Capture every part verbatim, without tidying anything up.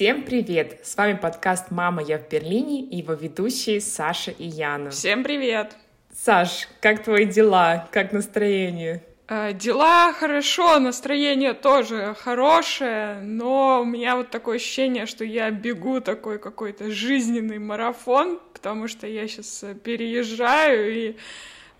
Всем привет! С вами подкаст «Мама, я в Берлине» и его ведущие Саша и Яна. Всем привет! Саш, как твои дела? Как настроение? Э, дела хорошо, настроение тоже хорошее, но у меня вот такое ощущение, что я бегу такой какой-то жизненный марафон, потому что я сейчас переезжаю и...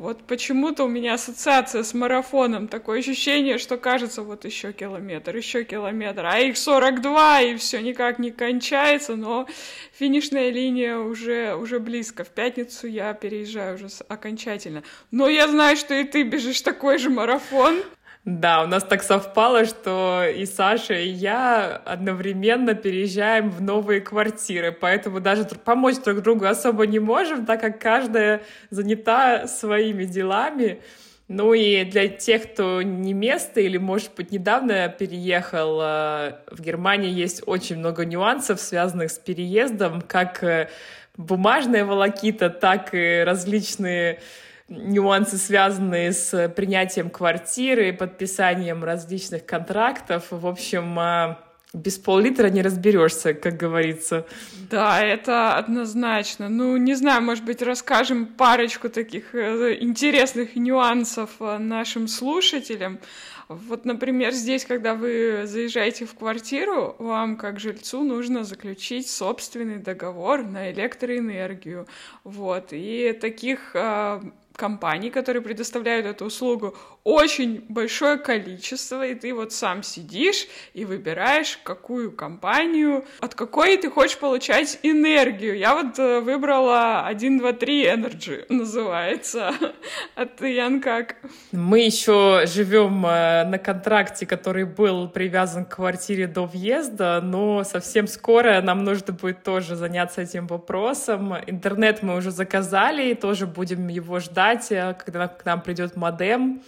Вот почему-то у меня ассоциация с марафоном, такое ощущение, что кажется, вот еще километр, еще километр, а их сорок два, и все никак не кончается, но финишная линия уже, уже близко. В пятницу я переезжаю уже окончательно. Но я знаю, что и ты бежишь такой же марафон. Да, у нас так совпало, что и Саша, и я одновременно переезжаем в новые квартиры, поэтому даже помочь друг другу особо не можем, так как каждая занята своими делами. Ну и для тех, кто не место или, может быть, недавно переехал, в Германии есть очень много нюансов, связанных с переездом, как бумажная волокита, так и различные... нюансы, связанные с принятием квартиры, подписанием различных контрактов. В общем, без пол-литра не разберешься, как говорится. Да, это однозначно. Ну, не знаю, может быть, расскажем парочку таких интересных нюансов нашим слушателям. Вот, например, здесь, когда вы заезжаете в квартиру, вам, как жильцу, нужно заключить собственный договор на электроэнергию. Вот, и таких... компаний, которые предоставляют эту услугу, очень большое количество, и ты вот сам сидишь и выбираешь, какую компанию, от какой ты хочешь получать энергию. Я вот выбрала один, два, три Energy, называется. А ты, Ян, как? Мы еще живем на контракте, который был привязан к квартире до въезда, но совсем скоро нам нужно будет тоже заняться этим вопросом. Интернет мы уже заказали, и тоже будем его ждать, когда к нам придет модем.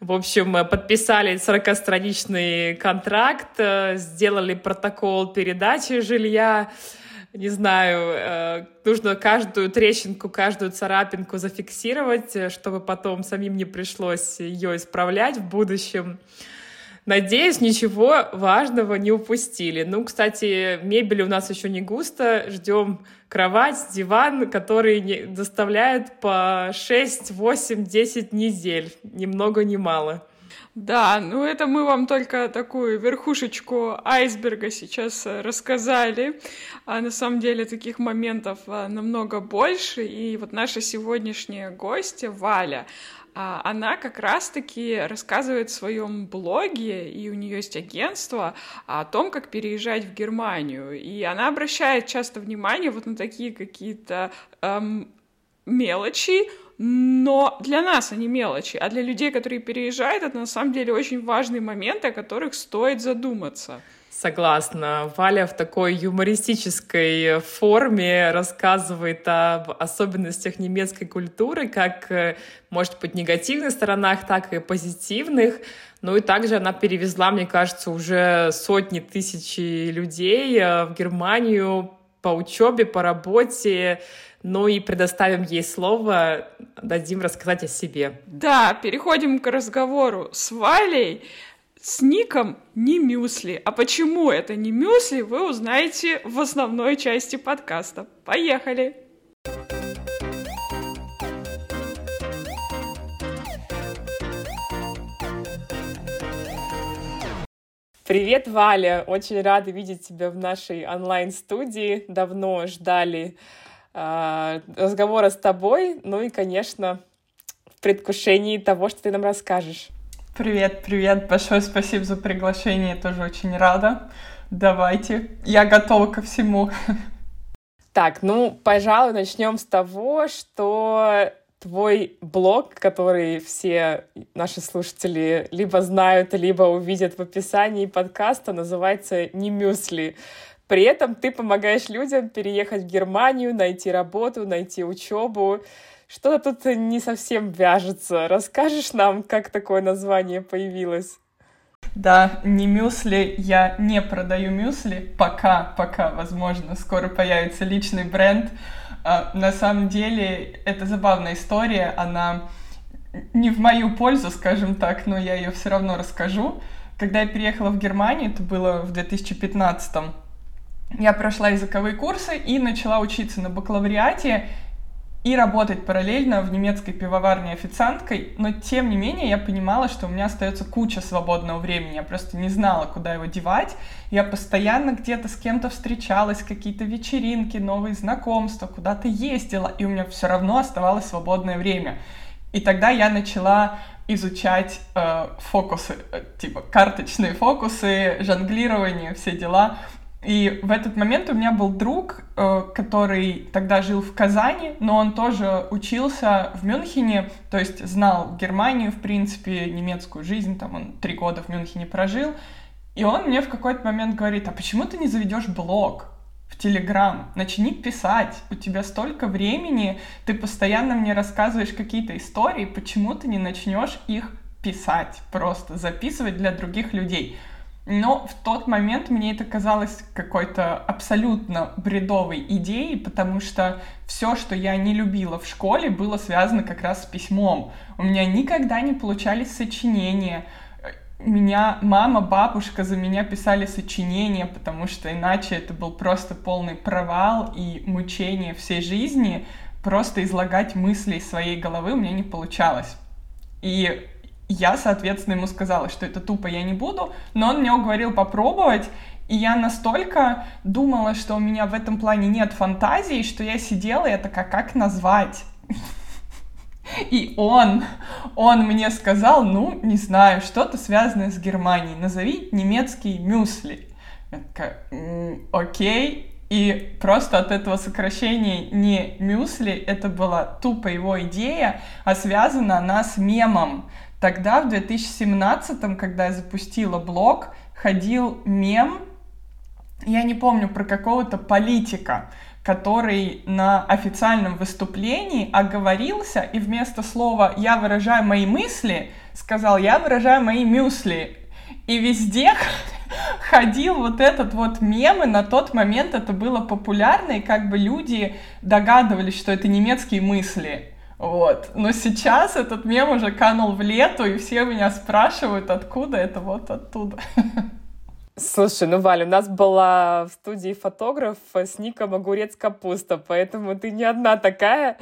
В общем, подписали сорокастраничный контракт, сделали протокол передачи жилья. Не знаю, нужно каждую трещинку, каждую царапинку зафиксировать, чтобы потом самим не пришлось ее исправлять в будущем. Надеюсь, ничего важного не упустили. Ну, кстати, мебели у нас еще не густо. Ждем кровать, диван, который доставляет по шесть, восемь, десять недель. Ни много, ни мало. Да, ну это мы вам только такую верхушечку айсберга сейчас рассказали. А на самом деле таких моментов намного больше. И вот наша сегодняшняя гостья Валя, она как раз-таки рассказывает в своем блоге, и у нее есть агентство, о том, как переезжать в Германию. И она обращает часто внимание вот на такие какие-то эм, мелочи, но для нас они мелочи, а для людей, которые переезжают, это на самом деле очень важный момент, о которых стоит задуматься. Согласна. Валя в такой юмористической форме рассказывает об особенностях немецкой культуры, как, может быть, негативных сторонах, так и позитивных. Ну и также она перевезла, мне кажется, уже сотни тысяч людей в Германию по учебе, по работе. Ну и предоставим ей слово, дадим рассказать о себе. Да, переходим к разговору с Валей. С ником Немюсли. А почему это Немюсли, вы узнаете в основной части подкаста. Поехали! Привет, Валя! Очень рада видеть тебя в нашей онлайн-студии. Давно ждали э, разговора с тобой. Ну и, конечно, в предвкушении того, что ты нам расскажешь. Привет, привет. Большое спасибо за приглашение. Я тоже очень рада. Давайте. Я готова ко всему. Так, ну, пожалуй, начнем с того, что твой блог, который все наши слушатели либо знают, либо увидят в описании подкаста, называется «Немюсли». При этом ты помогаешь людям переехать в Германию, найти работу, найти учебу. Что-то тут не совсем вяжется. Расскажешь нам, как такое название появилось? Да, не мюсли, я не продаю мюсли. Пока, пока, возможно, скоро появится личный бренд. На самом деле, это забавная история, она не в мою пользу, скажем так, но я ее все равно расскажу. Когда я переехала в Германию, это было в две тысячи пятнадцатом, я прошла языковые курсы и начала учиться на бакалавриате и работать параллельно в немецкой пивоварне официанткой, но тем не менее я понимала, что у меня остается куча свободного времени, я просто не знала, куда его девать, я постоянно где-то с кем-то встречалась, какие-то вечеринки, новые знакомства, куда-то ездила, и у меня все равно оставалось свободное время. И тогда я начала изучать э, фокусы, э, типа карточные фокусы, жонглирование, все дела. И в этот момент у меня был друг, который тогда жил в Казани, но он тоже учился в Мюнхене, то есть знал Германию, в принципе, немецкую жизнь, там он три года в Мюнхене прожил, и он мне в какой-то момент говорит: а почему ты не заведешь блог в Телеграм? Начни писать, у тебя столько времени, ты постоянно мне рассказываешь какие-то истории, почему ты не начнешь их писать, просто записывать для других людей? Но в тот момент мне это казалось какой-то абсолютно бредовой идеей, потому что все, что я не любила в школе, было связано как раз с письмом. У меня никогда не получались сочинения. Меня мама, бабушка за меня писали сочинения, потому что иначе это был просто полный провал и мучение всей жизни. Просто излагать мысли из своей головы у меня не получалось. И я, соответственно, ему сказала, что это тупо я не буду, но он мне уговорил попробовать, и я настолько думала, что у меня в этом плане нет фантазии, что я сидела и я такая: как назвать? И он, он мне сказал: ну, не знаю, что-то связанное с Германией, назови немецкие мюсли. Я такая: окей. И просто от этого сокращения не мюсли, это была тупо его идея, а связана она с мемом. Тогда, в две тысячи семнадцатом, когда я запустила блог, ходил мем, я не помню, про какого-то политика, который на официальном выступлении оговорился и вместо слова «я выражаю мои мысли» сказал «я выражаю мои мюсли». И везде ходил вот этот вот мем, и на тот момент это было популярно, и как бы люди догадывались, что это немецкие мысли. Вот. Но сейчас этот мем уже канул в лету, и все меня спрашивают, откуда это. Вот оттуда. Слушай, ну, Валя, у нас была в студии фотограф с ником «Огурец-капуста», поэтому ты не одна такая.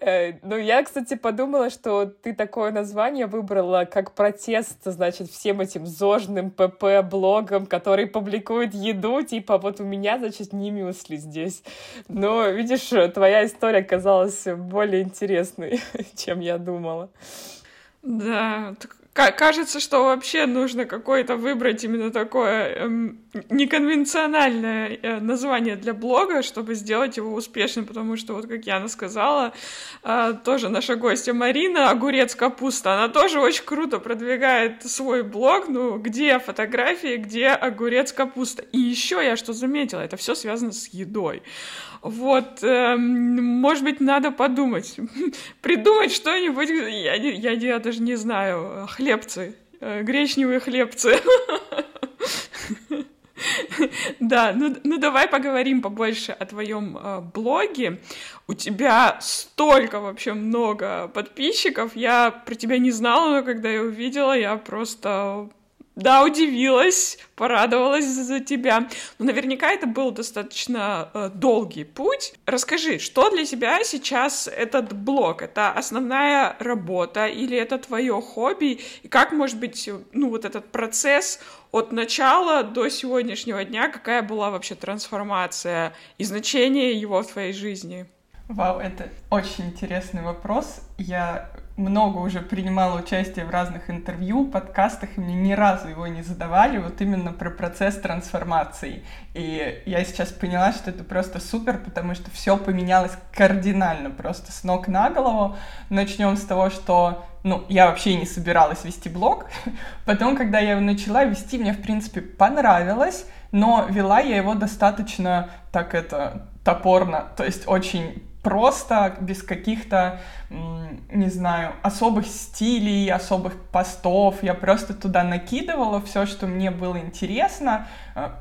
Ну, я, кстати, подумала, что ты такое название выбрала как протест, значит, всем этим зожным ПП-блогам, которые публикуют еду, типа, вот у меня, значит, не мюсли здесь. Но, видишь, твоя история оказалась более интересной, чем я думала. Да, так. Кажется, что вообще нужно какое-то выбрать именно такое эм, неконвенциональное э, название для блога, чтобы сделать его успешным, потому что, вот как Яна сказала, э, тоже наша гостья Марина, «Огурец-капуста», она тоже очень круто продвигает свой блог, ну, где фотографии, где огурец-капуста. И еще я что заметила, это все связано с едой. Вот, э, может быть, надо подумать, придумать что-нибудь, я, я, я даже не знаю, хлебцы, э, гречневые хлебцы. Да, ну, ну давай поговорим побольше о твоем э, блоге. У тебя столько вообще много подписчиков, я про тебя не знала, но когда я увидела, я просто... Да, удивилась, порадовалась за тебя. Но наверняка это был достаточно э, долгий путь. Расскажи, что для тебя сейчас этот блог? Это основная работа или это твое хобби? И как, может быть, ну, вот этот процесс от начала до сегодняшнего дня, какая была вообще трансформация и значение его в твоей жизни? Вау, это очень интересный вопрос. Я много уже принимала участие в разных интервью, подкастах, и мне ни разу его не задавали, вот именно про процесс трансформации. И я сейчас поняла, что это просто супер, потому что все поменялось кардинально, просто с ног на голову. Начнем с того, что... Ну, я вообще не собиралась вести блог. Потом, когда я его начала вести, мне, в принципе, понравилось, но вела я его достаточно так это... топорно, то есть очень просто, без каких-то, не знаю, особых стилей, особых постов. Я просто туда накидывала все, что мне было интересно,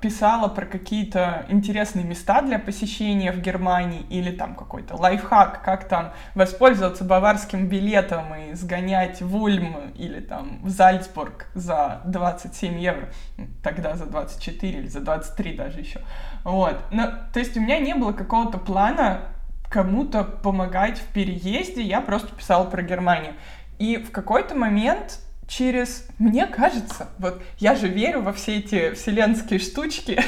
писала про какие-то интересные места для посещения в Германии или там какой-то лайфхак, как там воспользоваться баварским билетом и сгонять в Ульм или там в Зальцбург за двадцать семь евро, тогда за двадцать четыре или за двадцать три даже еще. Вот. Но, то есть у меня не было какого-то плана кому-то помогать в переезде, я просто писала про Германию. И в какой-то момент через, мне кажется, вот я же верю во все эти вселенские штучки,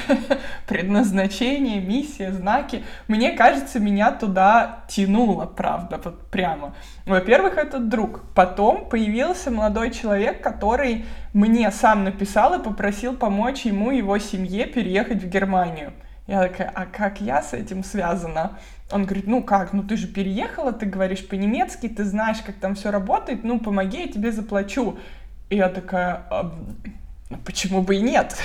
предназначение, миссия, знаки, мне кажется, меня туда тянуло, правда, вот прямо. Во-первых, этот друг. Потом появился молодой человек, который мне сам написал и попросил помочь ему и его семье переехать в Германию. Я такая, а как я с этим связана? Он говорит, ну как, ну ты же переехала, ты говоришь по-немецки, ты знаешь, как там все работает, ну помоги, я тебе заплачу. И я такая, а, почему бы и нет?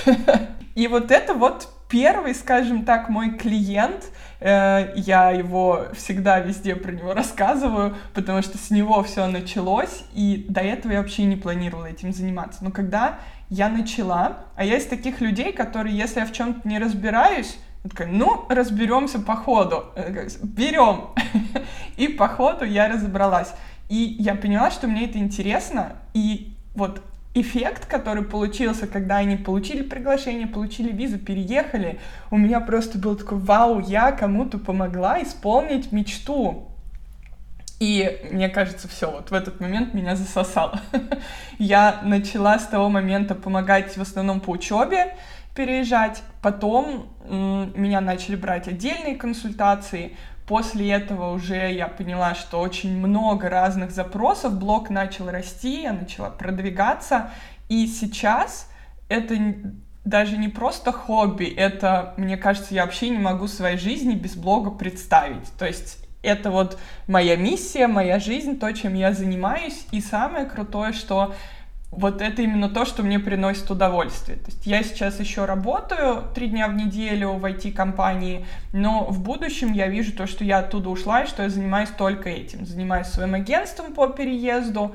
И вот это вот первый, скажем так, мой клиент, я его всегда везде про него рассказываю, потому что с него все началось, и до этого я вообще не планировала этим заниматься. Но когда я начала, а я из таких людей, которые, если я в чем-то не разбираюсь, такая, ну, разберемся по ходу, берем, и по ходу я разобралась, и я поняла, что мне это интересно, и вот эффект, который получился, когда они получили приглашение, получили визу, переехали, у меня просто был такой, вау, я кому-то помогла исполнить мечту. И мне кажется, все, вот в этот момент меня засосало. Я начала с того момента помогать в основном по учебе, переезжать, потом м- меня начали брать отдельные консультации, после этого уже я поняла, что очень много разных запросов, блог начал расти, я начала продвигаться, и сейчас это даже не просто хобби, это, мне кажется, я вообще не могу своей жизни без блога представить, то есть это вот моя миссия, моя жизнь, то, чем я занимаюсь, и самое крутое, что вот это именно то, что мне приносит удовольствие. То есть я сейчас еще работаю три дня в неделю в ай ти-компании, но в будущем я вижу то, что я оттуда ушла и что я занимаюсь только этим. Занимаюсь своим агентством по переезду,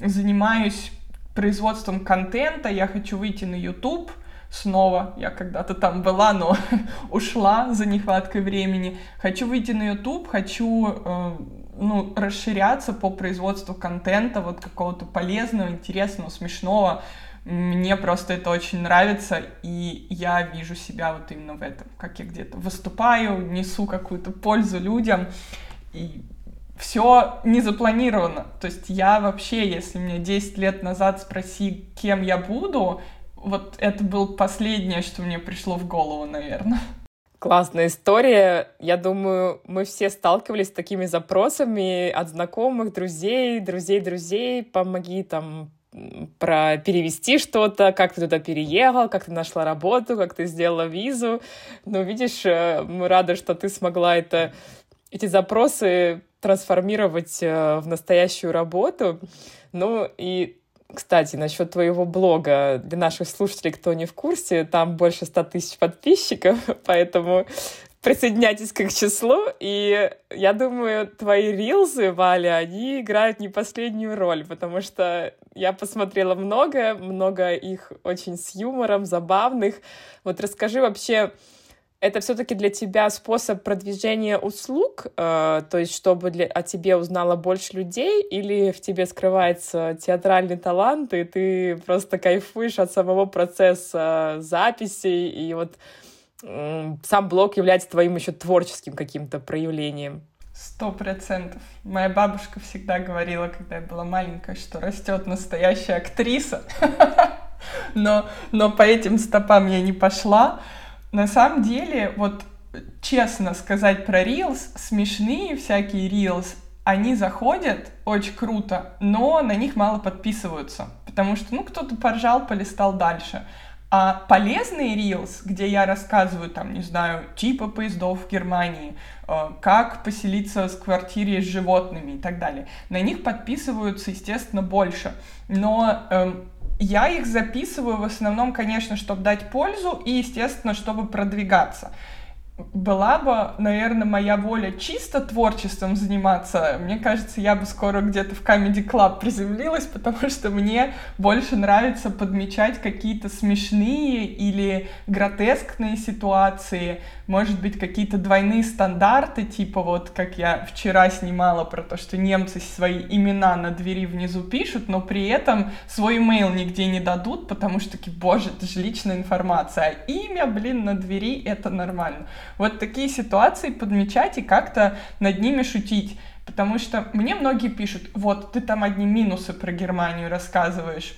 занимаюсь производством контента, я хочу выйти на YouTube снова, я когда-то там была, но ушла за нехваткой времени. Хочу выйти на YouTube, хочу... ну, расширяться по производству контента, вот какого-то полезного, интересного, смешного. Мне просто это очень нравится, и я вижу себя вот именно в этом, как я где-то выступаю, несу какую-то пользу людям, и все не запланировано. То есть я вообще, если меня десять лет назад спроси, кем я буду, вот это было последнее, что мне пришло в голову, наверное. Классная история. Я думаю, мы все сталкивались с такими запросами от знакомых, друзей, друзей, друзей. Помоги там про перевести что-то, как ты туда переехал, как ты нашла работу, как ты сделала визу. Ну, видишь, мы рады, что ты смогла это, эти запросы трансформировать в настоящую работу. Ну и... Кстати, насчет твоего блога, для наших слушателей, кто не в курсе, там больше сто тысяч подписчиков, поэтому присоединяйтесь к их числу, и я думаю, твои рилсы, Валя, они играют не последнюю роль, потому что я посмотрела много, много их очень с юмором, забавных. Вот расскажи вообще, это все-таки для тебя способ продвижения услуг, э, то есть чтобы для, о тебе узнало больше людей, или в тебе скрывается театральный талант, и ты просто кайфуешь от самого процесса записей, и вот э, сам блог является твоим еще творческим каким-то проявлением? Сто процентов. Моя бабушка всегда говорила, когда я была маленькая, что растет настоящая актриса, но по этим стопам я не пошла. На самом деле, вот честно сказать про рилс, смешные всякие рилс, они заходят очень круто, но на них мало подписываются, потому что, ну, кто-то поржал, полистал дальше. А полезные рилс, где я рассказываю, там, не знаю, типы поездов в Германии, как поселиться в квартире с животными и так далее, на них подписываются, естественно, больше. Но... Я их записываю в основном, конечно, чтобы дать пользу и, естественно, чтобы продвигаться. была бы, наверное, моя воля чисто творчеством заниматься, мне кажется, я бы скоро где-то в Comedy Club приземлилась, потому что мне больше нравится подмечать какие-то смешные или гротескные ситуации, может быть, какие-то двойные стандарты, типа вот, как я вчера снимала про то, что немцы свои имена на двери внизу пишут, но при этом свой имейл нигде не дадут, потому что, боже, это же личная информация, а имя, блин, на двери — это нормально. Вот такие ситуации подмечать и как-то над ними шутить. Потому что мне многие пишут, вот, ты там одни минусы про Германию рассказываешь.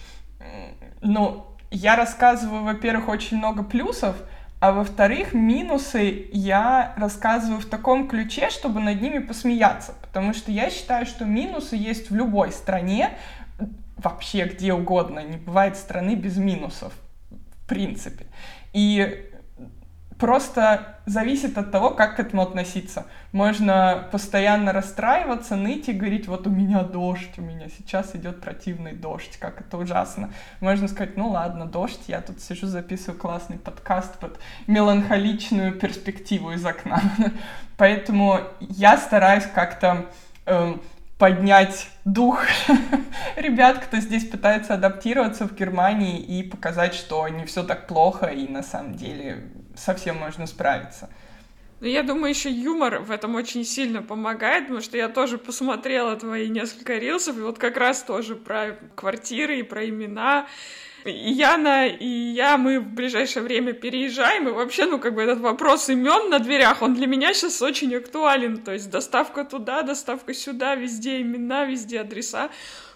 Ну, я рассказываю, во-первых, очень много плюсов, а во-вторых, минусы я рассказываю в таком ключе, чтобы над ними посмеяться. Потому что я считаю, что минусы есть в любой стране, вообще где угодно. Не бывает страны без минусов, в принципе. И... просто зависит от того, как к этому относиться. Можно постоянно расстраиваться, ныть и говорить, вот у меня дождь, у меня сейчас идет противный дождь, как это ужасно. Можно сказать, ну ладно, дождь, я тут сижу, записываю классный подкаст под меланхоличную перспективу из окна. Поэтому я стараюсь как-то эм, поднять дух ребят, кто здесь пытается адаптироваться в Германии, и показать, что не все так плохо, и на самом деле... совсем можно справиться. Но я думаю, еще юмор в этом очень сильно помогает, потому что я тоже посмотрела твои несколько рилсов, и вот как раз тоже про квартиры и про имена. И Яна, и я, мы в ближайшее время переезжаем, и вообще, ну, как бы этот вопрос имен на дверях, он для меня сейчас очень актуален, то есть доставка туда, доставка сюда, везде имена, везде адреса.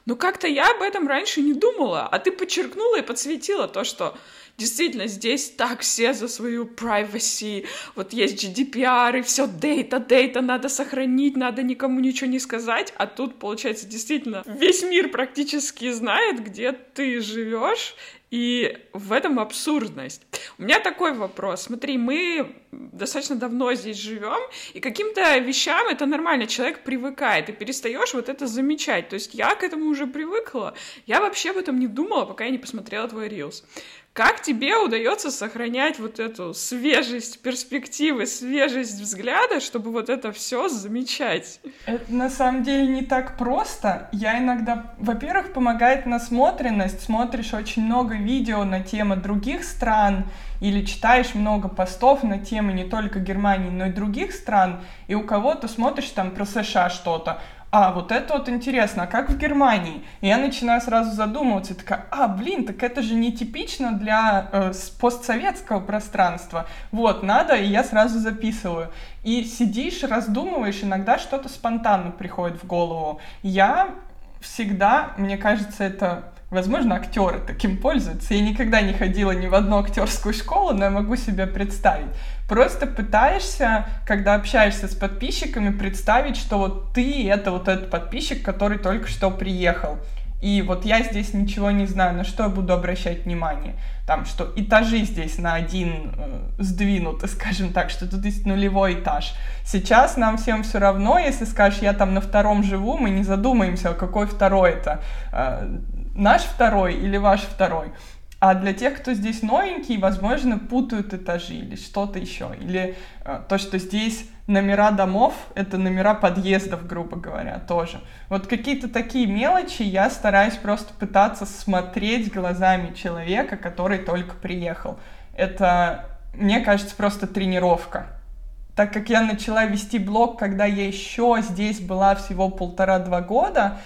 Но как-то я об этом раньше не думала, а ты подчеркнула и подсветила то, что действительно здесь так все за свою privacy, вот есть джи ди пи ар и все, data, data, надо сохранить, надо никому ничего не сказать, а тут, получается, действительно весь мир практически знает, где ты живешь. И в этом абсурдность. У меня такой вопрос. Смотри, мы достаточно давно здесь живем, и каким-то вещам это нормально, человек привыкает, и перестаешь вот это замечать. То есть я к этому уже привыкла. Я вообще об этом не думала, пока я не посмотрела твой рилс. Как тебе удается сохранять вот эту свежесть перспективы, свежесть взгляда, чтобы вот это все замечать? Это на самом деле не так просто. Я иногда... Во-первых, помогает насмотренность. Смотришь очень много видео на тему других стран или читаешь много постов на темы не только Германии, но и других стран, и у кого-то смотришь там про США что-то. А, вот это вот интересно, а как в Германии? И я начинаю сразу задумываться, такая, а, блин, так это же нетипично для э, постсоветского пространства. Вот, надо, и я сразу записываю. И сидишь, раздумываешь, иногда что-то спонтанно приходит в голову. Я всегда, мне кажется, это... возможно, актеры таким пользуются. Я никогда не ходила ни в одну актерскую школу, но я могу себе представить. Просто пытаешься, когда общаешься с подписчиками, представить, что вот ты — это вот этот подписчик, который только что приехал. И вот я здесь ничего не знаю, на что я буду обращать внимание. Там, что этажи здесь на один э, сдвинуты, скажем так, что тут есть нулевой этаж. Сейчас нам всем все равно, если скажешь, я там на втором живу, мы не задумаемся, какой второй это. Э, наш второй или ваш второй. А для тех, кто здесь новенький, возможно, путают этажи или что-то еще. Или э, то, что здесь номера домов, это номера подъездов, грубо говоря, тоже. Вот какие-то такие мелочи я стараюсь просто пытаться смотреть глазами человека, который только приехал. Это, мне кажется, просто тренировка. Так как я начала вести блог, когда я еще здесь была всего полтора-два года,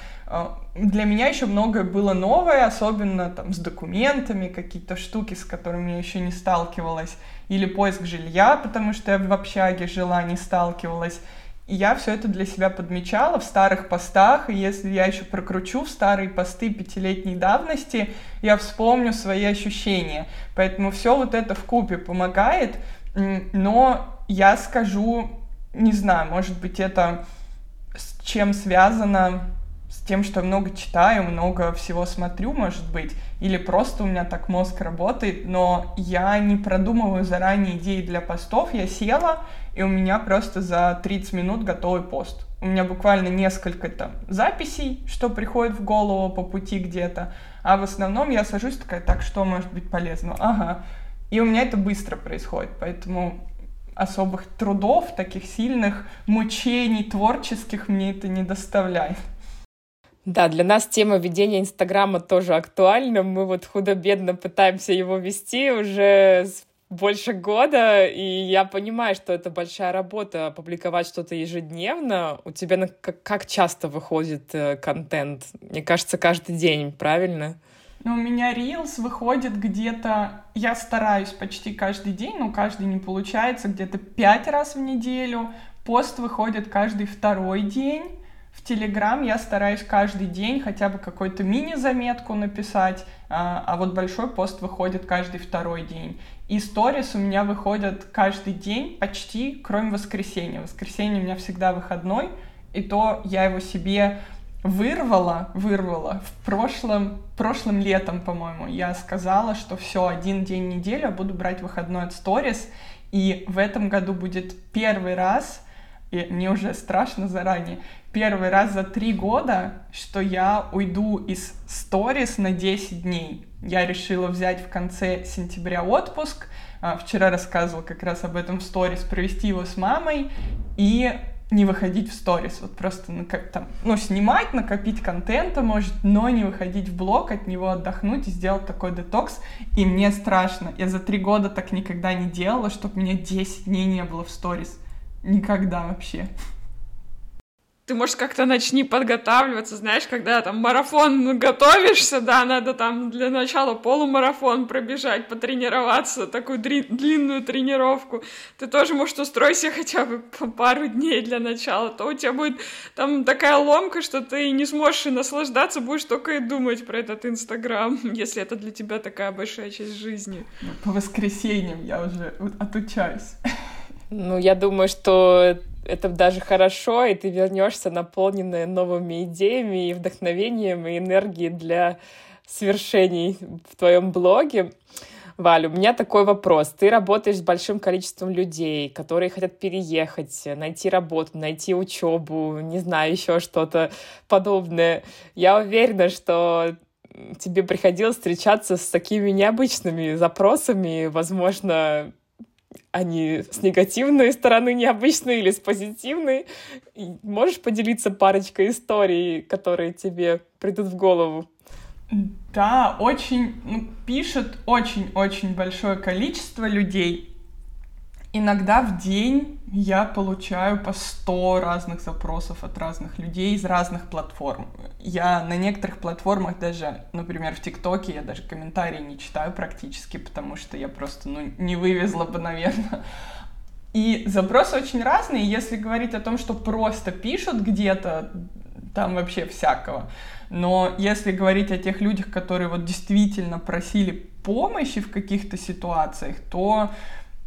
для меня еще многое было новое, особенно там с документами, какие-то штуки, с которыми я еще не сталкивалась, или поиск жилья, потому что я в общаге жила, не сталкивалась. И я все это для себя подмечала в старых постах, и если я еще прокручу в старые посты пятилетней давности, я вспомню свои ощущения. Поэтому все вот это вкупе помогает, но я скажу, не знаю, может быть, это с чем связано... с тем, что я много читаю, много всего смотрю, может быть, или просто у меня так мозг работает, но я не продумываю заранее идеи для постов, я села, и у меня просто за тридцать минут готовый пост. У меня буквально несколько там записей, что приходит в голову по пути где-то, а в основном я сажусь такая, так, что может быть полезно? Ага. И у меня это быстро происходит, поэтому особых трудов, таких сильных мучений творческих мне это не доставляет. Да, для нас тема ведения Инстаграма тоже актуальна. Мы вот худо-бедно пытаемся его вести уже больше года, и я понимаю, что это большая работа, публиковать что-то ежедневно. У тебя как часто выходит контент? Мне кажется, каждый день, правильно? Ну, у меня Reels выходит где-то, я стараюсь почти каждый день, но каждый не получается, где-то пять раз в неделю. Пост выходит каждый второй день. В Telegram я стараюсь каждый день хотя бы какую-то мини-заметку написать, а, а вот большой пост выходит каждый второй день. И сторис у меня выходят каждый день почти, кроме воскресенья. Воскресенье у меня всегда выходной, и то я его себе вырвала, вырвала в прошлом, прошлым летом, по-моему. Я сказала, что все, один день в неделю я буду брать выходной от сторис, и в этом году будет первый раз... И мне уже страшно заранее. Первый раз за три года, что я уйду из сторис на десять дней. Я решила взять в конце сентября отпуск. Вчера рассказывала как раз об этом в сторис, провести его с мамой и не выходить в сторис. Вот просто ну, как там, ну, снимать, накопить контента, может, но не выходить в блог, от него отдохнуть и сделать такой детокс. И мне страшно. Я за три года так никогда не делала, чтобы у меня десять дней не было в сторис. Никогда вообще. Ты, может, как-то начни подготавливаться, знаешь, когда там марафон готовишься, да, надо там для начала полумарафон пробежать, потренироваться, такую дри- длинную тренировку. Ты тоже, может, устройся хотя бы по пару дней для начала, то у тебя будет там такая ломка, что ты не сможешь и наслаждаться, будешь только и думать про этот Инстаграм, если это для тебя такая большая часть жизни. По воскресеньям я уже отучаюсь. Ну, я думаю, что это даже хорошо, и ты вернешься наполненная новыми идеями и вдохновением, и энергией для свершений в твоем блоге. Валя, у меня такой вопрос. Ты работаешь с большим количеством людей, которые хотят переехать, найти работу, найти учебу, не знаю, еще что-то подобное. Я уверена, что тебе приходилось встречаться с такими необычными запросами, возможно, они с негативной стороны необычные или с позитивной. Можешь поделиться парочкой историй, которые тебе придут в голову? Да, очень... Ну, пишет очень-очень большое количество людей. Иногда в день я получаю по сто разных запросов от разных людей из разных платформ. Я на некоторых платформах даже, например, в ТикТоке я даже комментарии не читаю практически, потому что я просто, ну, не вывезла бы, наверное. И запросы очень разные. Если говорить о том, что просто пишут где-то, там вообще всякого. Но если говорить о тех людях, которые вот действительно просили помощи в каких-то ситуациях, то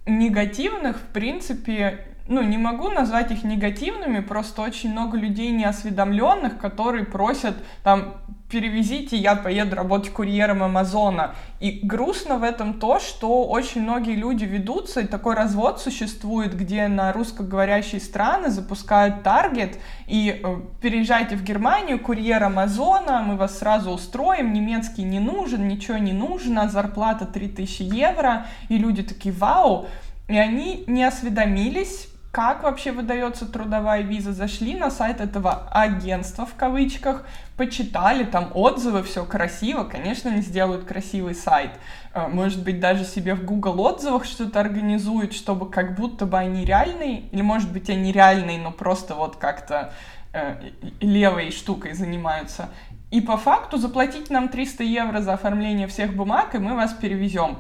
негативных, в принципе... Ну, не могу назвать их негативными, просто очень много людей неосведомленных, которые просят, там, перевезите, я поеду работать курьером Амазона. И грустно в этом то, что очень многие люди ведутся, и такой развод существует, где на русскоговорящие страны запускают таргет, и э, переезжайте в Германию, курьер Амазона, мы вас сразу устроим, немецкий не нужен, ничего не нужно, зарплата три тысячи евро, и люди такие, вау, и они не осведомились, как вообще выдается трудовая виза, зашли на сайт этого агентства, в кавычках, почитали там отзывы, все красиво, конечно, они сделают красивый сайт, может быть, даже себе в Google отзывах что-то организуют, чтобы как будто бы они реальные, или, может быть, они реальные, но просто вот как-то э, левой штукой занимаются, и по факту заплатите нам триста евро за оформление всех бумаг, и мы вас перевезем.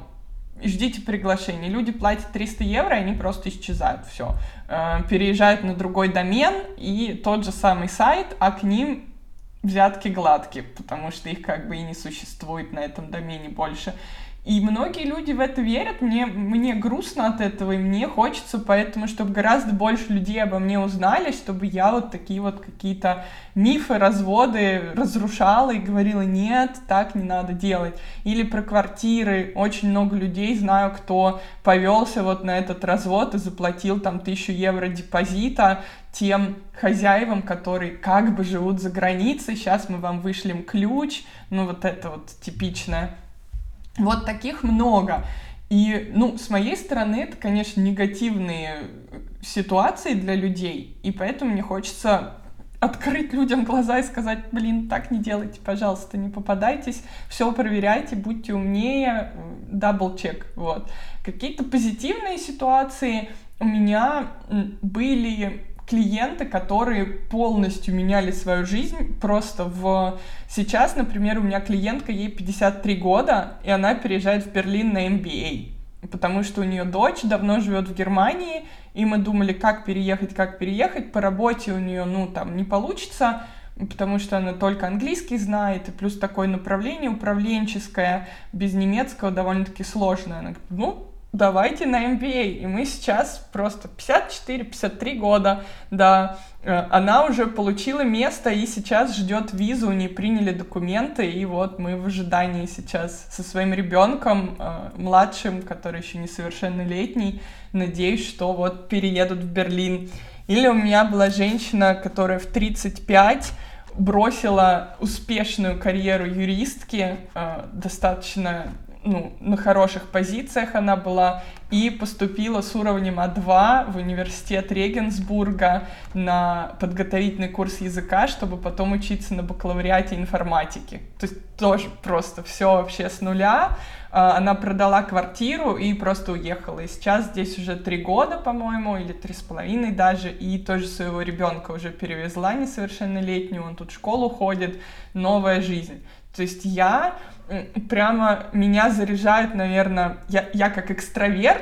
Ждите приглашений. Люди платят триста евро, и они просто исчезают. Все. Переезжают на другой домен и тот же самый сайт, а к ним взятки гладкие, потому что их как бы и не существует на этом домене больше. И многие люди в это верят. Мне, мне грустно от этого, и мне хочется, поэтому, чтобы гораздо больше людей обо мне узнали, чтобы я вот такие вот какие-то мифы, разводы разрушала и говорила, нет, так не надо делать. Или про квартиры. Очень много людей знаю, кто повелся вот на этот развод и заплатил там тысячу евро депозита тем хозяевам, которые как бы живут за границей. Сейчас мы вам вышлем ключ. Ну вот это вот типичное. Вот таких много. И, ну, с моей стороны, это, конечно, негативные ситуации для людей, и поэтому мне хочется открыть людям глаза и сказать: блин, так не делайте, пожалуйста, не попадайтесь, все проверяйте, будьте умнее, дабл-чек, вот. Какие-то позитивные ситуации у меня были... клиенты, которые полностью меняли свою жизнь просто в... Сейчас, например, у меня клиентка, ей пятьдесят три года, и она переезжает в Берлин на эм би эй, потому что у нее дочь давно живет в Германии, и мы думали, как переехать, как переехать. По работе у нее, ну, там, не получится, потому что она только английский знает, и плюс такое направление управленческое, без немецкого довольно-таки сложное. Она говорит: ну, давайте на эм би эй. И мы сейчас просто пятьдесят четыре пятьдесят три года, да, она уже получила место и сейчас ждет визу, у нее приняли документы, и вот мы в ожидании сейчас со своим ребенком, младшим, который еще несовершеннолетний, надеюсь, что вот переедут в Берлин. Или у меня была женщина, которая в тридцать пять бросила успешную карьеру юристки, достаточно... ну, на хороших позициях она была, и поступила с уровнем а два в университет Регенсбурга на подготовительный курс языка, чтобы потом учиться на бакалавриате информатики. То есть тоже просто все вообще с нуля. Она продала квартиру и просто уехала. И сейчас здесь уже три года, по-моему, или три с половиной даже, и тоже своего ребенка уже перевезла несовершеннолетнего, он тут в школу ходит, новая жизнь. То есть я... прямо меня заряжают, наверное, я, я как экстраверт,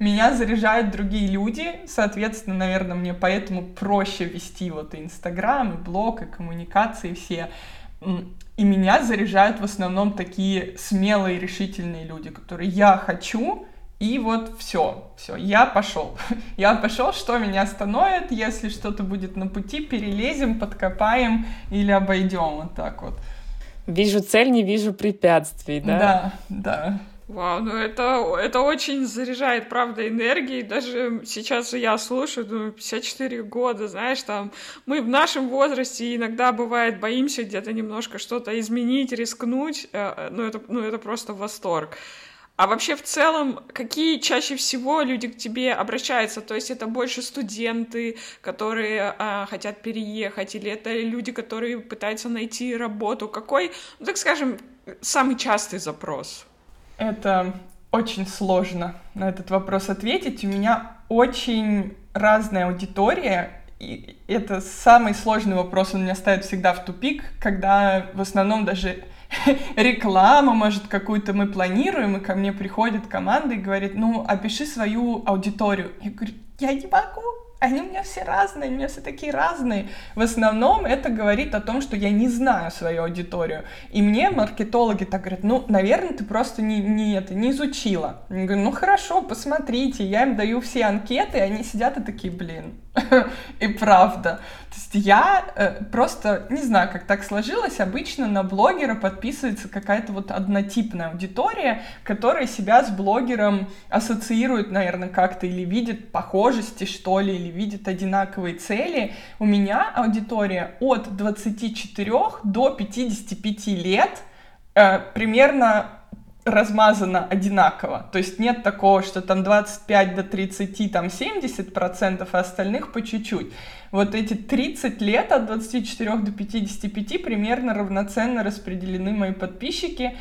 меня заряжают другие люди, соответственно, наверное, мне поэтому проще вести вот и Инстаграм, и блог, и коммуникации все, и меня заряжают в основном такие смелые, решительные люди, которые я хочу, и вот все, все, я пошел, я пошел, что меня остановит, если что-то будет на пути, перелезем, подкопаем или обойдем, вот так вот. Вижу цель, не вижу препятствий, да? Да, да. Вау, ну это, это очень заряжает, правда, энергией. Даже сейчас же я слушаю, думаю, пятьдесят четыре года, знаешь, там, мы в нашем возрасте иногда, бывает, боимся где-то немножко что-то изменить, рискнуть, ну это, ну это просто восторг. А вообще в целом, какие чаще всего люди к тебе обращаются? То есть это больше студенты, которые а, хотят переехать, или это люди, которые пытаются найти работу? Какой, ну, так скажем, самый частый запрос? Это очень сложно на этот вопрос ответить. У меня очень разная аудитория. И это самый сложный вопрос, он меня ставит всегда в тупик, когда в основном даже реклама, может, какую-то мы планируем, и ко мне приходит команда и говорит: ну, опиши свою аудиторию. Я говорю: я не могу, они у меня все разные, у меня все такие разные. В основном это говорит о том, что я не знаю свою аудиторию. И мне маркетологи так говорят: ну, наверное, ты просто не, не, это, не изучила. Я говорю: ну, хорошо, посмотрите. Я им даю все анкеты, и они сидят и такие: блин. И правда. То есть я э, просто не знаю, как так сложилось. Обычно на блогера подписывается какая-то вот однотипная аудитория, которая себя с блогером ассоциирует, наверное, как-то, или видит похожести, что ли, или видит одинаковые цели. У меня аудитория от двадцати четырёх до пятидесяти пяти лет э, примерно... размазано одинаково, то есть нет такого, что там двадцать пять до тридцати, там семьдесят процентов, а остальных по чуть-чуть. Вот эти тридцать лет от двадцати четырёх до пятидесяти пяти примерно равноценно распределены мои подписчики,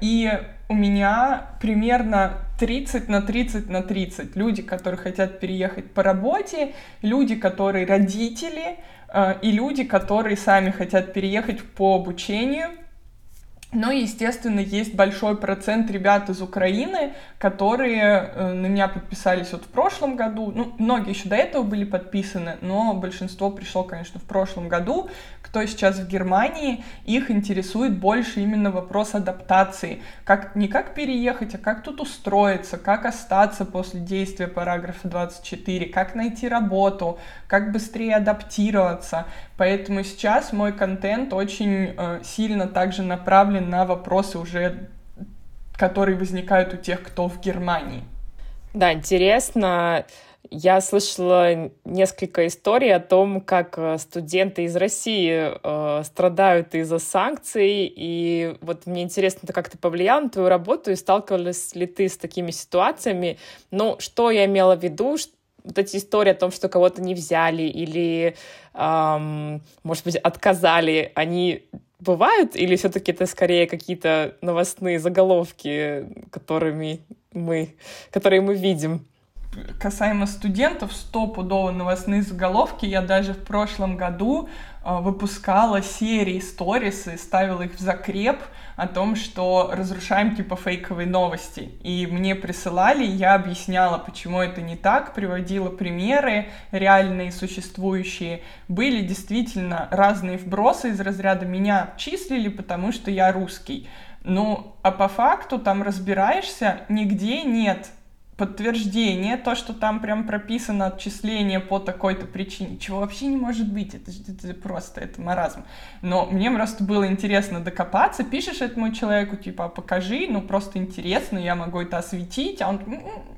и у меня примерно тридцать на тридцать на тридцать люди, которые хотят переехать по работе, люди, которые родители, и люди, которые сами хотят переехать по обучению. Ну и, естественно, есть большой процент ребят из Украины, которые на меня подписались вот в прошлом году. Ну, многие еще до этого были подписаны, но большинство пришло, конечно, в прошлом году. Кто сейчас в Германии, их интересует больше именно вопрос адаптации. Как, не как переехать, а как тут устроиться, как остаться после действия параграфа двадцать четыре, как найти работу, как быстрее адаптироваться. Поэтому сейчас мой контент очень э, сильно также направлен на вопросы уже, которые возникают у тех, кто в Германии. Да, интересно, Я слышала несколько историй о том, как студенты из России э, страдают из-за санкций, и вот мне интересно, как ты повлиял на твою работу, и сталкивалась ли ты с такими ситуациями? Ну, что я имела в виду? Вот эти истории о том, что кого-то не взяли или, эм, может быть, отказали, они бывают? Или все-таки это скорее какие-то новостные заголовки, которыми мы, которые мы видим? Касаемо студентов, стопудово новостные заголовки. Я даже в прошлом году э, выпускала серии сторис и ставила их в закреп о том, что разрушаем типа фейковые новости. И мне присылали, я объясняла, почему это не так, приводила примеры реальные, существующие. Были действительно разные вбросы из разряда «меня числили, потому что я русский». Ну, а по факту там разбираешься, нигде нет подтверждение, то, что там прям прописано отчисление по такой-то причине, чего вообще не может быть, это, это просто, это маразм. Но мне просто было интересно докопаться, пишешь этому человеку, типа, покажи, ну, просто интересно, я могу это осветить, а он,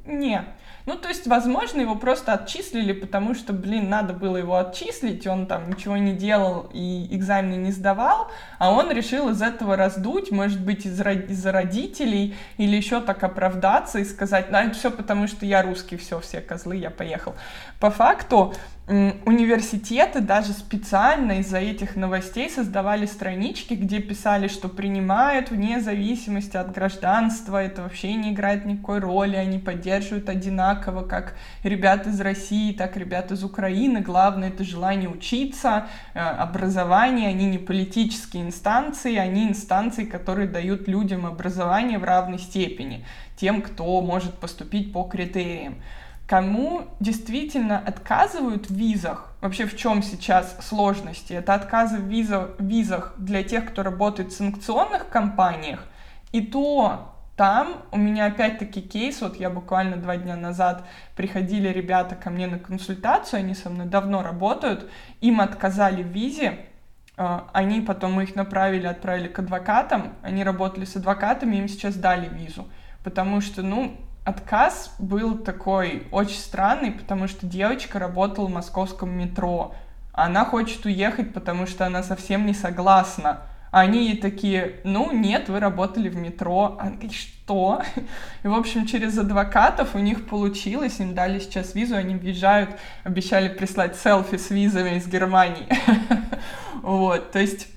не. Ну, то есть, возможно, его просто отчислили, потому что, блин, надо было его отчислить, он там ничего не делал и экзамены не сдавал, а он решил из этого раздуть, может быть, из-за родителей, или еще так оправдаться и сказать, ну, это все потому, что я русский, все, все козлы, я поехал. По факту, университеты даже специально из-за этих новостей создавали странички, где писали, что принимают вне зависимости от гражданства, это вообще не играет никакой роли, они поддерживают одинаково как ребят из России, так и ребят из Украины, главное это желание учиться, образование, они не политические инстанции, они инстанции, которые дают людям образование в равной степени, тем, кто может поступить по критериям. Кому действительно отказывают в визах? Вообще в чем сейчас сложности? Это отказы в визах, визах для тех, кто работает в санкционных компаниях. И то там у меня опять-таки кейс, вот я буквально два дня назад приходили ребята ко мне на консультацию, они со мной давно работают, им отказали в визе. Они потом, мы их направили, отправили к адвокатам, они работали с адвокатами, им сейчас дали визу. Потому что, ну... отказ был такой очень странный, потому что девочка работала в московском метро. Она хочет уехать, потому что она совсем не согласна. Они ей такие, ну нет, вы работали в метро. Она говорит, что? И, в общем, через адвокатов у них получилось, им дали сейчас визу, они въезжают, обещали прислать селфи с визами из Германии. Вот, то есть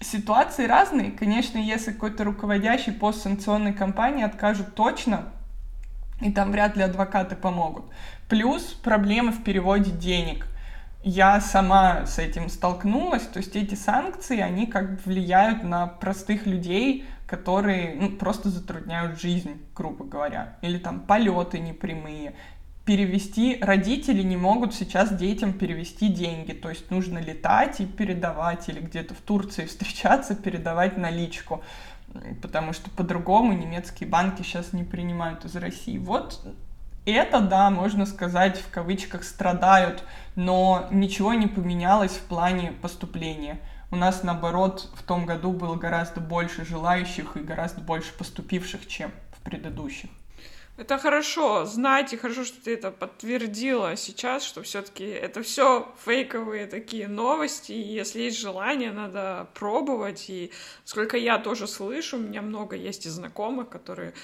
ситуации разные. Конечно, если какой-то руководящий постсанкционной компании откажут точно, и там вряд ли адвокаты помогут. Плюс проблемы в переводе денег. Я сама с этим столкнулась. То есть эти санкции, они как бы влияют на простых людей, которые, ну, просто затрудняют жизнь, грубо говоря. Или там полеты непрямые. Перевести родители не могут сейчас детям перевести деньги. То есть нужно летать и передавать. Или где-то в Турции встречаться, передавать наличку. Потому что по-другому немецкие банки сейчас не принимают из России. Вот это, да, можно сказать, в кавычках страдают, но ничего не поменялось в плане поступления. У нас, наоборот, в том году было гораздо больше желающих и гораздо больше поступивших, чем в предыдущих. Это хорошо знать, и хорошо, что ты это подтвердила сейчас, что все-таки это все фейковые такие новости, и если есть желание, надо пробовать, и сколько я тоже слышу, у меня много есть и знакомых, которые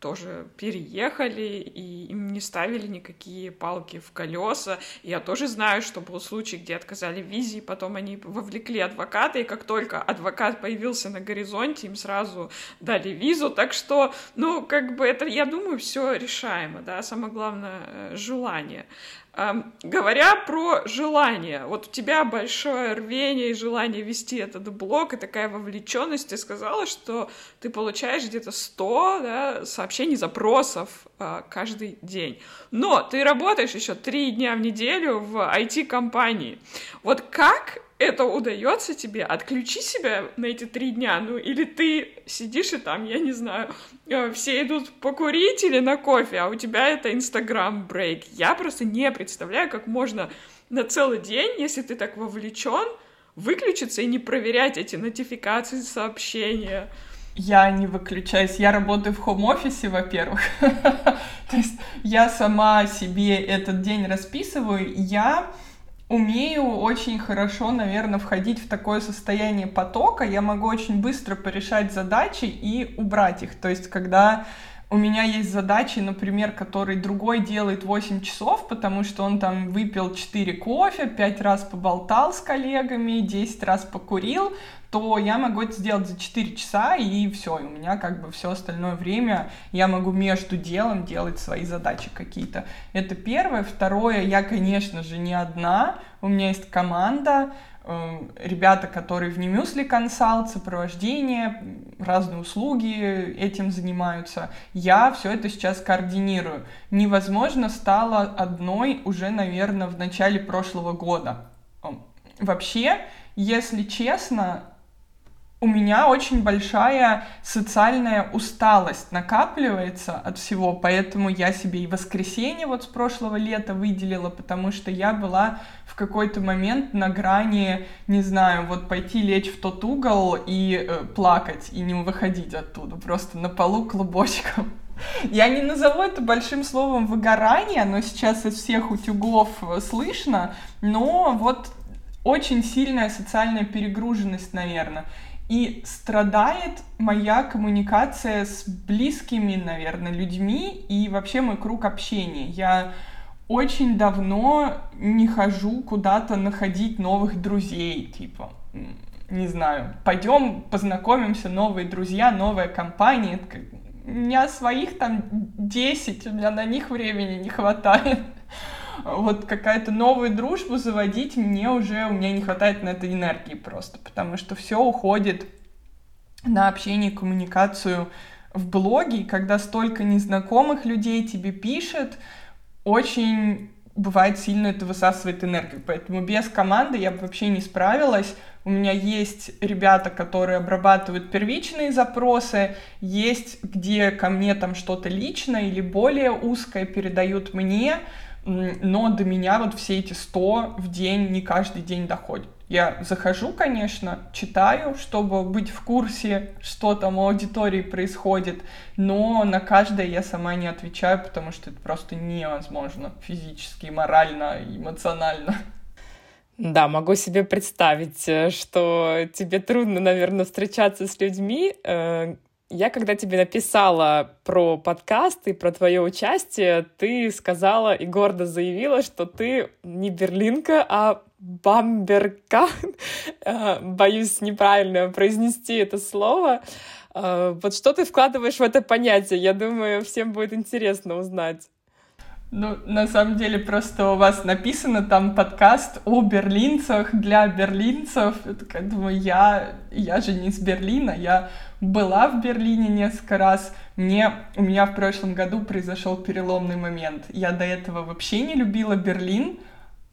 тоже переехали, и им не ставили никакие палки в колеса. Я тоже знаю, что был случай, где отказали в визе, и потом они вовлекли адвоката, и как только адвокат появился на горизонте, им сразу дали визу. Так что, ну, как бы это, я думаю, все решаемо, да, самое главное — желание. Говоря про желание, вот у тебя большое рвение и желание вести этот блог, и такая вовлеченность, ты сказала, что ты получаешь где-то сто, да, сообщений, запросов каждый день. Но ты работаешь еще три дня в неделю в ай ти-компании. Вот как это удается тебе? Отключи себя на эти три дня, ну или ты сидишь и там, я не знаю, все идут покурить или на кофе, а у тебя это Instagram-брейк. Я просто не представляю, как можно на целый день, если ты так вовлечен, выключиться и не проверять эти нотификации, сообщения. Я не выключаюсь. Я работаю в хоум-офисе, во-первых. То есть я сама себе этот день расписываю. Я умею очень хорошо, наверное, входить в такое состояние потока. Я могу очень быстро порешать задачи и убрать их. То есть когда у меня есть задачи, например, которые другой делает восемь часов, потому что он там выпил четыре кофе, пять раз поболтал с коллегами, десять раз покурил, то я могу это сделать за четыре часа, и все, и у меня как бы все остальное время я могу между делом делать свои задачи какие-то. Это первое. Второе, я, конечно же, не одна, у меня есть команда, э, ребята, которые в Nemusli Consult, сопровождение, разные услуги этим занимаются. Я все это сейчас координирую. Невозможно стало одной уже, наверное, в начале прошлого года. Вообще, если честно, у меня очень большая социальная усталость накапливается от всего, поэтому я себе и воскресенье вот с прошлого лета выделила, потому что я была в какой-то момент на грани, не знаю, вот пойти лечь в тот угол и э, плакать, и не выходить оттуда, просто на полу клубочком. Я не назову это большим словом выгорание, оно сейчас из всех утюгов слышно, но вот очень сильная социальная перегруженность, наверное. И страдает моя коммуникация с близкими, наверное, людьми и вообще мой круг общения. Я очень давно не хожу куда-то находить новых друзей, типа, не знаю, пойдем познакомимся, новые друзья, новая компания. У меня своих там десять, у меня на них времени не хватает. Вот какая-то новую дружбу заводить мне уже, у меня не хватает на это энергии просто, потому что все уходит на общение, коммуникацию в блоге, и когда столько незнакомых людей тебе пишет, очень бывает сильно это высасывает энергию, поэтому без команды я бы вообще не справилась. У меня есть ребята, которые обрабатывают первичные запросы, есть где ко мне там что-то личное или более узкое передают мне, но до меня вот все эти сто в день не каждый день доходит. Я захожу, конечно, читаю, чтобы быть в курсе, что там у аудитории происходит, но на каждое я сама не отвечаю, потому что это просто невозможно физически, морально, эмоционально. Да, могу себе представить, что тебе трудно, наверное, встречаться с людьми. Я, когда тебе написала про подкаст и про твое участие, ты сказала и гордо заявила, что ты не берлинка, а бамберка. Боюсь неправильно произнести это слово. Вот что ты вкладываешь в это понятие? Я думаю, всем будет интересно узнать. Ну, на самом деле, просто у вас написано там подкаст о берлинцах для берлинцев. Я такая думаю, я, я же не из Берлина, я была в Берлине несколько раз. Мне, у меня в прошлом году произошел переломный момент. Я до этого вообще не любила Берлин.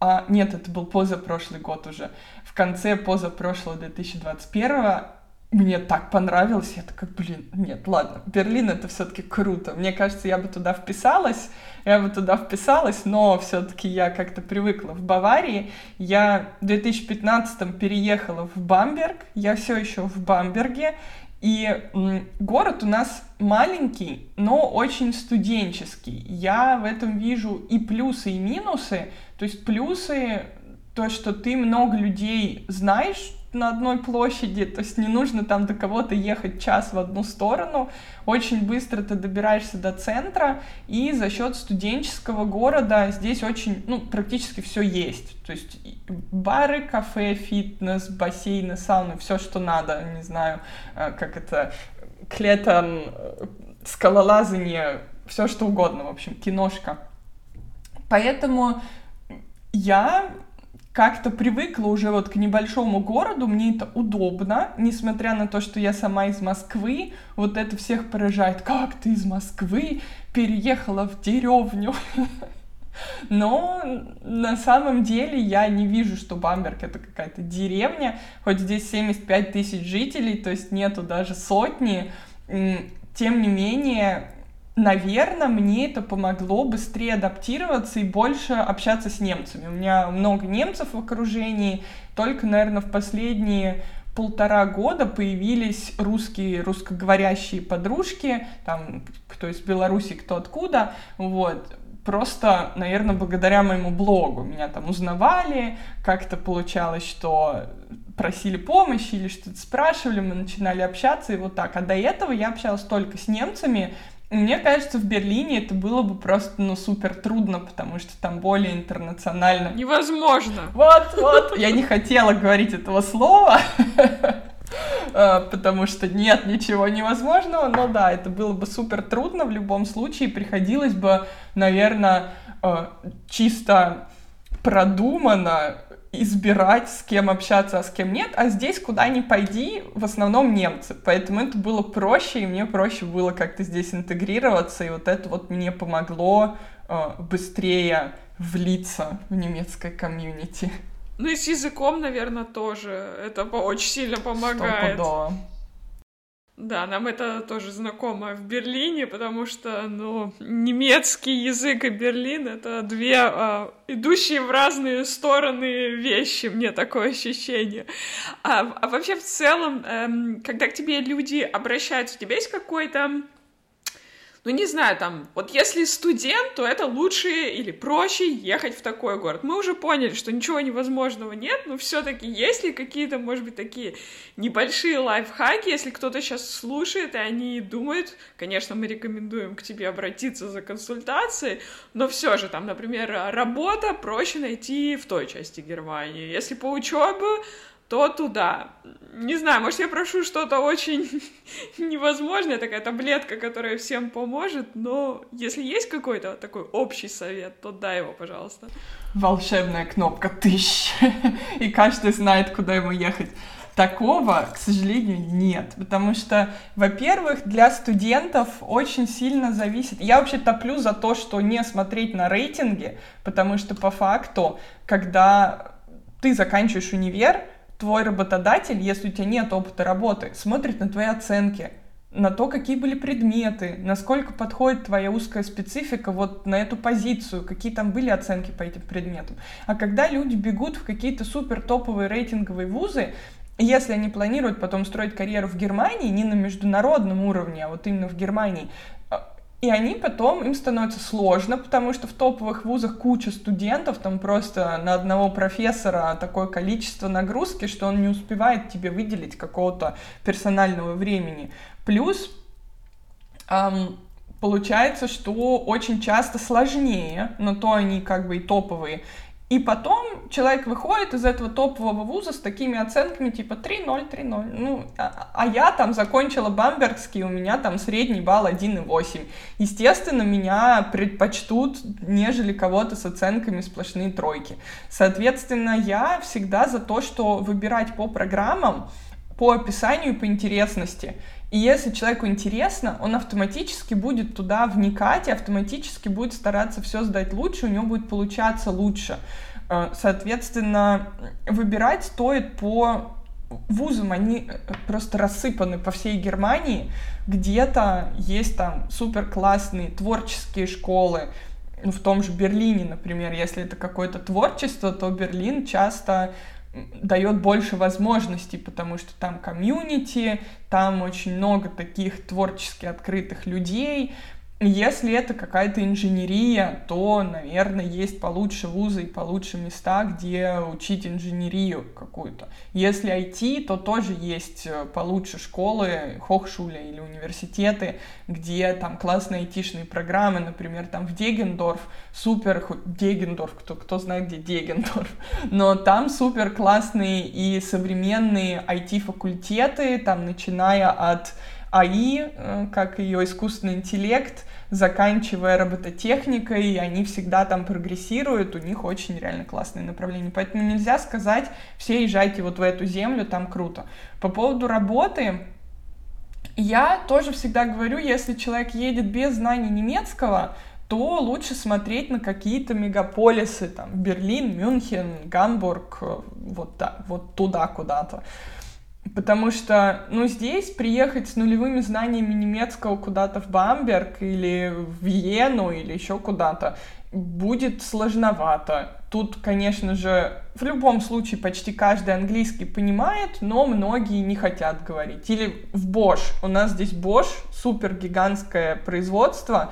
А, нет, это был позапрошлый год уже. В конце позапрошлого две тысячи двадцать первого мне так понравилось. Я такая, блин, нет, ладно, Берлин — это все-таки круто. Мне кажется, я бы туда вписалась, я бы туда вписалась, но все-таки я как-то привыкла. В Баварии я в две тысячи пятнадцатом переехала в Бамберг, я все еще в Бамберге, и город у нас маленький, но очень студенческий. Я в этом вижу и плюсы, и минусы. То есть плюсы — то, что ты много людей знаешь на одной площади, то есть не нужно там до кого-то ехать час в одну сторону. Очень быстро ты добираешься до центра, и за счет студенческого города здесь очень, ну, практически все есть. То есть бары, кафе, фитнес, бассейны, сауны, все, что надо, не знаю, как это, клетон, скалолазание, все, что угодно, в общем, киношка. Поэтому я как-то привыкла уже вот к небольшому городу, мне это удобно, несмотря на то, что я сама из Москвы, вот это всех поражает, как ты из Москвы переехала в деревню. Но на самом деле я не вижу, что Бамберг — это какая-то деревня, хоть здесь семьдесят пять тысяч жителей, то есть нету даже сотни, тем не менее, наверное, мне это помогло быстрее адаптироваться и больше общаться с немцами. У меня много немцев в окружении. Только, наверное, в последние полтора года появились русские, русскоговорящие подружки, там, кто из Беларуси, кто откуда, вот. Просто, наверное, благодаря моему блогу меня там узнавали, как-то получалось, что просили помощи или что-то спрашивали, мы начинали общаться и вот так. А до этого я общалась только с немцами. Мне кажется, в Берлине это было бы просто, ну, супер трудно, потому что там более интернационально. Невозможно! Вот, вот, я не хотела говорить этого слова, потому что нет ничего невозможного, но да, это было бы супер трудно в любом случае, приходилось бы, наверное, чисто продуманно избирать, с кем общаться, а с кем нет, а здесь, куда ни пойди, в основном немцы, поэтому это было проще, и мне проще было как-то здесь интегрироваться, и вот это вот мне помогло э, быстрее влиться в немецкое комьюнити. Ну и с языком, наверное, тоже это очень сильно помогает. Стопудово. Да, нам это тоже знакомо в Берлине, потому что, ну, немецкий язык и Берлин — это две а, идущие в разные стороны вещи, мне такое ощущение. А, а вообще в целом, эм, когда к тебе люди обращаются, у тебя есть какой-то... Ну, не знаю, там, вот если студент, то это лучше или проще ехать в такой город. Мы уже поняли, что ничего невозможного нет, но все-таки есть ли какие-то, может быть, такие небольшие лайфхаки, если кто-то сейчас слушает, и они думают, конечно, мы рекомендуем к тебе обратиться за консультацией, но все же, там, например, работа проще найти в той части Германии, если по учебе, то туда. Не знаю, может, я прошу что-то очень невозможное, такая таблетка, которая всем поможет, но если есть какой-то такой общий совет, то дай его, пожалуйста. Волшебная кнопка «тыщ», и каждый знает, куда ему ехать. Такого, к сожалению, нет, потому что, во-первых, для студентов очень сильно зависит... Я вообще топлю за то, что не смотреть на рейтинги, потому что, по факту, когда ты заканчиваешь универ, твой работодатель, если у тебя нет опыта работы, смотрит на твои оценки, на то, какие были предметы, насколько подходит твоя узкая специфика вот на эту позицию, какие там были оценки по этим предметам. А когда люди бегут в какие-то супер топовые рейтинговые вузы, если они планируют потом строить карьеру в Германии, не на международном уровне, а вот именно в Германии, и они потом, им становится сложно, потому что в топовых вузах куча студентов, там просто на одного профессора такое количество нагрузки, что он не успевает тебе выделить какого-то персонального времени. Плюс эм, получается, что очень часто сложнее, но то они как бы и топовые. И потом человек выходит из этого топового вуза с такими оценками типа три ноль, три ноль. Ну, а, а я там закончила Бамбергский, у меня там средний балл один и восемь. Естественно, меня предпочтут, нежели кого-то с оценками сплошные тройки. Соответственно, я всегда за то, что выбирать по программам, по описанию и по интересности. И если человеку интересно, он автоматически будет туда вникать и автоматически будет стараться все сдать лучше, у него будет получаться лучше. Соответственно, выбирать стоит по вузам, они просто рассыпаны по всей Германии, где-то есть там суперклассные творческие школы, ну, в том же Берлине, например, если это какое-то творчество, то Берлин часто... дает больше возможностей, потому что там комьюнити, там очень много таких творчески открытых людей. Если это какая-то инженерия, то, наверное, есть получше вузы и получше места, где учить инженерию какую-то. Если ай ти, то тоже есть получше школы, хохшуля или университеты, где там классные айтишные программы, например, там в Дегендорф, супер... Дегендорф, кто, кто знает, где Дегендорф, но там супер классные и современные ай ти-факультеты, там, начиная от... эй ай, как ее искусственный интеллект, заканчивая робототехникой, и они всегда там прогрессируют, у них очень реально классные направления. Поэтому нельзя сказать, все езжайте вот в эту землю, там круто. По поводу работы, я тоже всегда говорю, если человек едет без знаний немецкого, то лучше смотреть на какие-то мегаполисы, там Берлин, Мюнхен, Гамбург, вот, да, вот туда куда-то. Потому что, ну, здесь приехать с нулевыми знаниями немецкого куда-то в Бамберг или в Йену или еще куда-то будет сложновато. Тут, конечно же, в любом случае почти каждый английский понимает, но многие не хотят говорить. Или в Bosch. У нас здесь Bosch, супергигантское производство,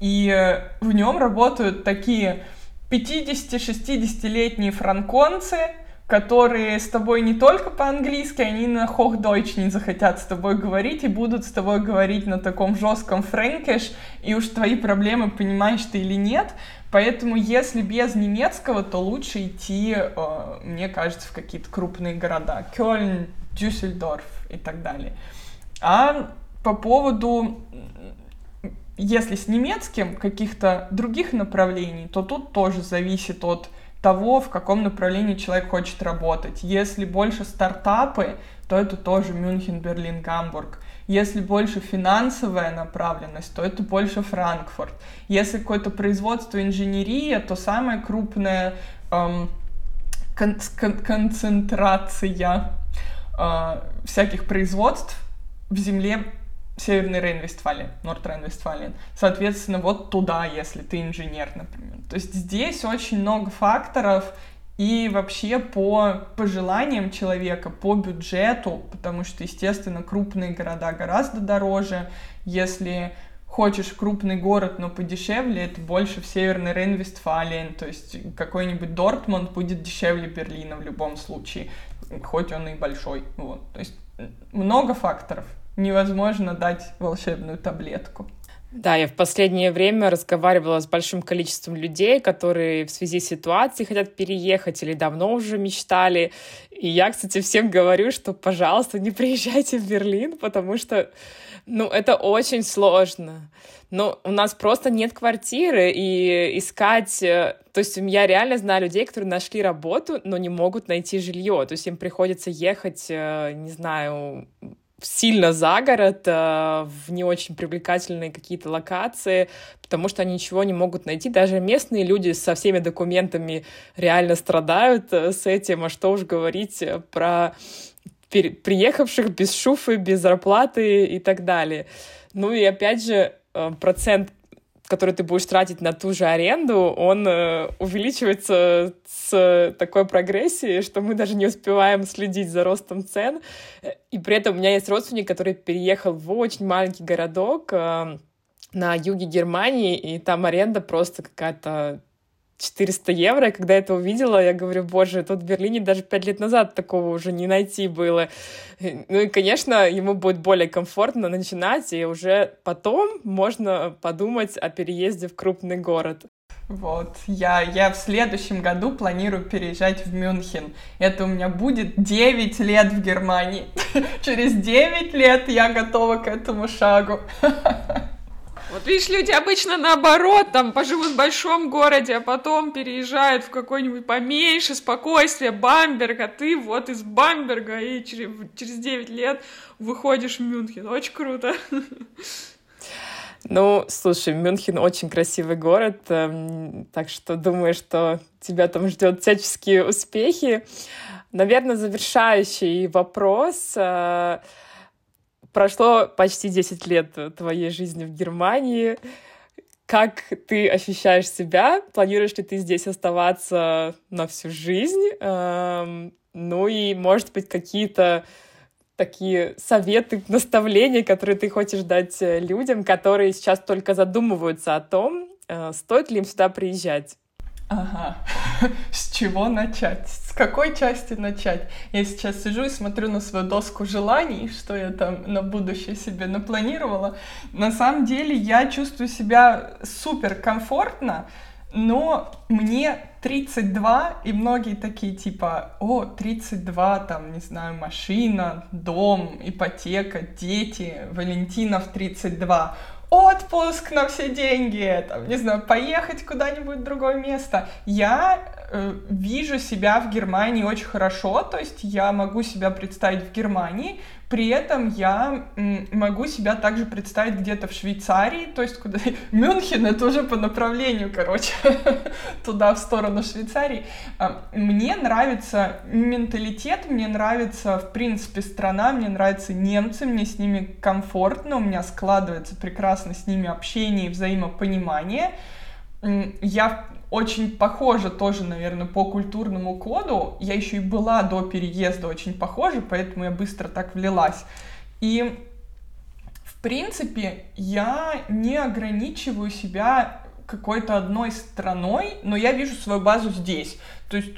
и в нем работают такие пятидесяти-шестидесятилетние франконцы, которые с тобой не только по-английски, они на Hochdeutsch не захотят с тобой говорить и будут с тобой говорить на таком жестком фрэнкиш, и уж твои проблемы, понимаешь ты или нет. Поэтому если без немецкого, то лучше идти, мне кажется, в какие-то крупные города. Кёльн, Дюссельдорф и так далее. А по поводу, если с немецким, каких-то других направлений, то тут тоже зависит от того, в каком направлении человек хочет работать. Если больше стартапы, то это тоже Мюнхен, Берлин, Гамбург. Если больше финансовая направленность, то это больше Франкфурт. Если какое-то производство, инженерия, то самая крупная эм, кон- кон- концентрация э, всяких производств в земле Северной Рейн-Вестфалии, Норд-Рейн-Вестфалии. Соответственно, вот туда, если ты инженер, например. То есть здесь очень много факторов, и вообще по пожеланиям человека, по бюджету, потому что, естественно, крупные города гораздо дороже. Если хочешь крупный город, но подешевле, это больше в Северной Рейн-Вестфалии, то есть какой-нибудь Дортмунд будет дешевле Берлина в любом случае, хоть он и большой. Вот. То есть много факторов. Невозможно дать волшебную таблетку. Да, я в последнее время разговаривала с большим количеством людей, которые в связи с ситуацией хотят переехать или давно уже мечтали. И я, кстати, всем говорю, что, пожалуйста, не приезжайте в Берлин, потому что, ну, это очень сложно. Ну, у нас просто нет квартиры, и искать... То есть я реально знаю людей, которые нашли работу, но не могут найти жилье. То есть им приходится ехать, не знаю... сильно за город, в не очень привлекательные какие-то локации, потому что они ничего не могут найти. Даже местные люди со всеми документами реально страдают с этим. А что уж говорить про приехавших без шуфы, без зарплаты и так далее. Ну и опять же, процент, который ты будешь тратить на ту же аренду, он увеличивается с такой прогрессией, что мы даже не успеваем следить за ростом цен. И при этом у меня есть родственник, который переехал в очень маленький городок на юге Германии, и там аренда просто какая-то четыреста евро. И когда я это увидела, я говорю, боже, тут в Берлине даже пять лет назад такого уже не найти было. Ну и, конечно, ему будет более комфортно начинать, и уже потом можно подумать о переезде в крупный город. Вот, я, я в следующем году планирую переезжать в Мюнхен. Это у меня будет девять лет в Германии. Через девять лет я готова к этому шагу. Вот видишь, люди обычно наоборот, там, поживут в большом городе, а потом переезжают в какой-нибудь поменьше, спокойствие, Бамберг, а ты вот из Бамберга, и через, через девять лет выходишь в Мюнхен. Очень круто. Ну, слушай, Мюнхен очень красивый город, так что думаю, что тебя там ждет всяческие успехи. Наверное, завершающий вопрос... Прошло почти десять лет твоей жизни в Германии. Как ты ощущаешь себя? Планируешь ли ты здесь оставаться на всю жизнь? Ну и, может быть, какие-то такие советы, наставления, которые ты хочешь дать людям, которые сейчас только задумываются о том, стоит ли им сюда приезжать? Ага, с чего начать? С какой части начать? Я сейчас сижу и смотрю на свою доску желаний, что я там на будущее себе напланировала. На самом деле я чувствую себя суперкомфортно, но мне тридцать два, и многие такие типа, о, тридцать два, там, не знаю, машина, дом, ипотека, дети, Валентина в тридцать два. Отпуск на все деньги, там, не знаю, поехать куда-нибудь в другое место. Я э, вижу себя в Германии очень хорошо, то есть я могу себя представить в Германии, при этом я м, могу себя также представить где-то в Швейцарии, то есть куда... Мюнхен — это уже по направлению, короче, туда, в сторону Швейцарии. Мне нравится менталитет, мне нравится, в принципе, страна, мне нравятся немцы, мне с ними комфортно, у меня складывается прекрасно с ними общение и взаимопонимание. Я очень похожа тоже, наверное, по культурному коду. Я еще и была до переезда очень похожа, поэтому я быстро так влилась. И, в принципе, я не ограничиваю себя какой-то одной страной, но я вижу свою базу здесь. То есть,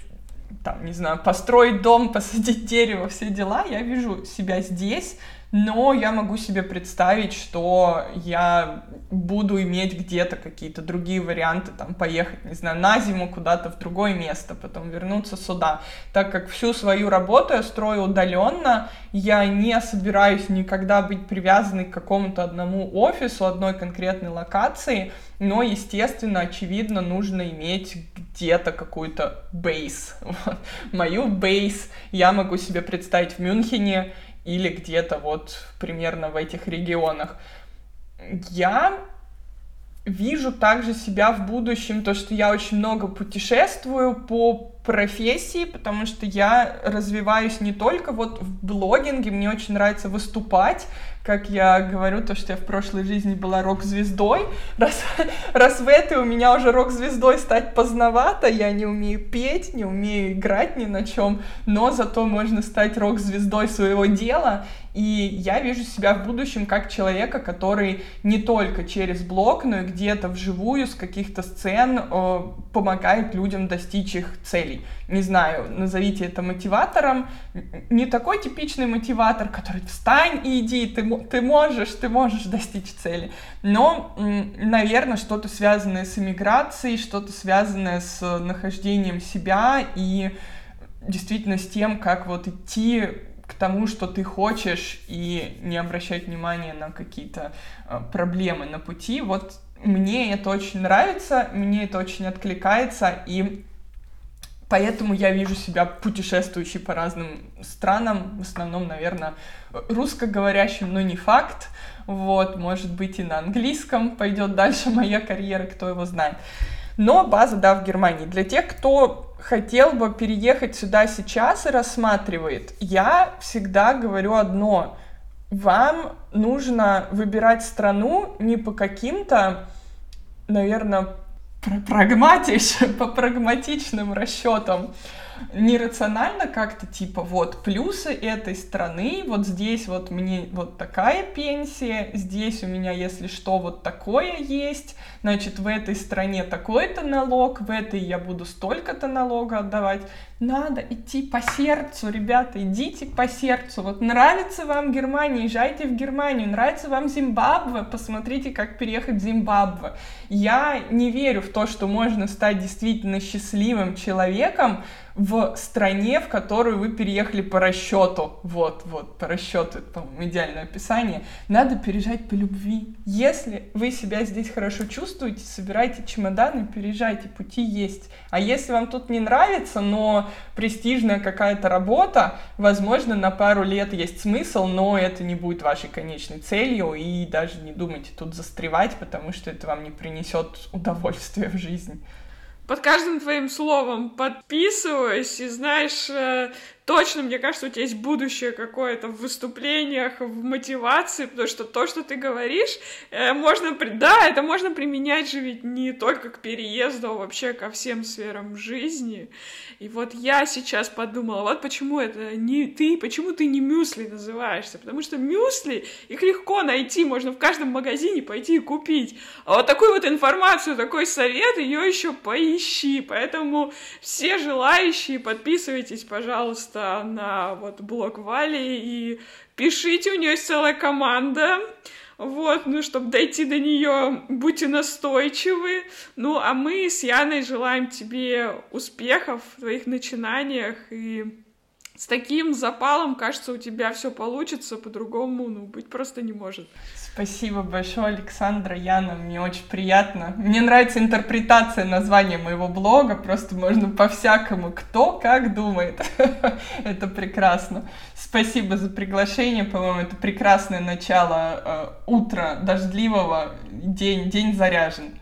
там, не знаю, построить дом, посадить дерево, все дела, я вижу себя здесь, но я могу себе представить, что я буду иметь где-то какие-то другие варианты, там, поехать, не знаю, на зиму куда-то в другое место, потом вернуться сюда. Так как всю свою работу я строю удаленно, я не собираюсь никогда быть привязанной к какому-то одному офису, одной конкретной локации, но, естественно, очевидно, нужно иметь где-то какую-то бейс. Вот. Мою бейс я могу себе представить в Мюнхене, или где-то вот примерно в этих регионах. Я вижу также себя в будущем, то, что я очень много путешествую по профессии, потому что я развиваюсь не только вот в блогинге, мне очень нравится выступать, как я говорю, то, что я в прошлой жизни была рок-звездой, раз, раз в этой у меня уже рок-звездой стать поздновато, я не умею петь, не умею играть ни на чем, но зато можно стать рок-звездой своего дела, и я вижу себя в будущем как человека, который не только через блог, но и где-то вживую с каких-то сцен э, помогает людям достичь их целей. Не знаю, назовите это мотиватором, не такой типичный мотиватор, который «встань и иди, ты Ты можешь, ты можешь достичь цели». Но, наверное, что-то связанное с эмиграцией, что-то связанное с нахождением себя и действительно с тем, как вот идти к тому, что ты хочешь, и не обращать внимания на какие-то проблемы на пути. Вот мне это очень нравится, мне это очень откликается, и поэтому я вижу себя путешествующей по разным странам, в основном, наверное, русскоговорящим, но не факт. Вот, может быть, и на английском пойдет дальше моя карьера, кто его знает. Но база, да, в Германии. Для тех, кто хотел бы переехать сюда сейчас и рассматривает, я всегда говорю одно. Вам нужно выбирать страну не по каким-то, наверное, прагматич, по прагматичным расчетам, нерационально как-то, типа, вот плюсы этой страны, вот здесь вот мне вот такая пенсия, здесь у меня, если что, вот такое есть, значит, в этой стране такой-то налог, в этой я буду столько-то налога отдавать. Надо идти по сердцу, ребята, идите по сердцу. Вот нравится вам Германия, езжайте в Германию, нравится вам Зимбабве, посмотрите, как переехать в Зимбабве. Я не верю в то, что можно стать действительно счастливым человеком в стране, в которую вы переехали по расчету. Вот, вот, по расчету, это, по-моему, идеальное описание. Надо переезжать по любви. Если вы себя здесь хорошо чувствуете, собирайте чемоданы, переезжайте, пути есть. А если вам тут не нравится, но престижная какая-то работа, возможно, на пару лет есть смысл, но это не будет вашей конечной целью, и даже не думайте тут застревать, потому что это вам не принесет удовольствия в жизни. Под каждым твоим словом подписываюсь, и знаешь, точно, мне кажется, у тебя есть будущее какое-то в выступлениях, в мотивации, потому что то, что ты говоришь, можно, да, это можно применять же ведь не только к переезду, а вообще ко всем сферам жизни. И вот я сейчас подумала, вот почему это не ты, почему ты не мюсли называешься, потому что мюсли, их легко найти, можно в каждом магазине пойти и купить. А вот такую вот информацию, такой совет, ее еще поищем. Ищи, поэтому все желающие подписывайтесь, пожалуйста, на вот блог Вали и пишите, у нее есть целая команда, вот, ну, чтобы дойти до нее, будьте настойчивы, ну, а мы с Яной желаем тебе успехов в твоих начинаниях, и с таким запалом, кажется, у тебя все получится, по-другому, ну, быть просто не может. Спасибо большое, Александра, Яна, мне очень приятно. Мне нравится интерпретация названия моего блога, просто можно по-всякому, кто как думает. Это прекрасно. Спасибо за приглашение, по-моему, это прекрасное начало э, утра дождливого, день, день заряжен.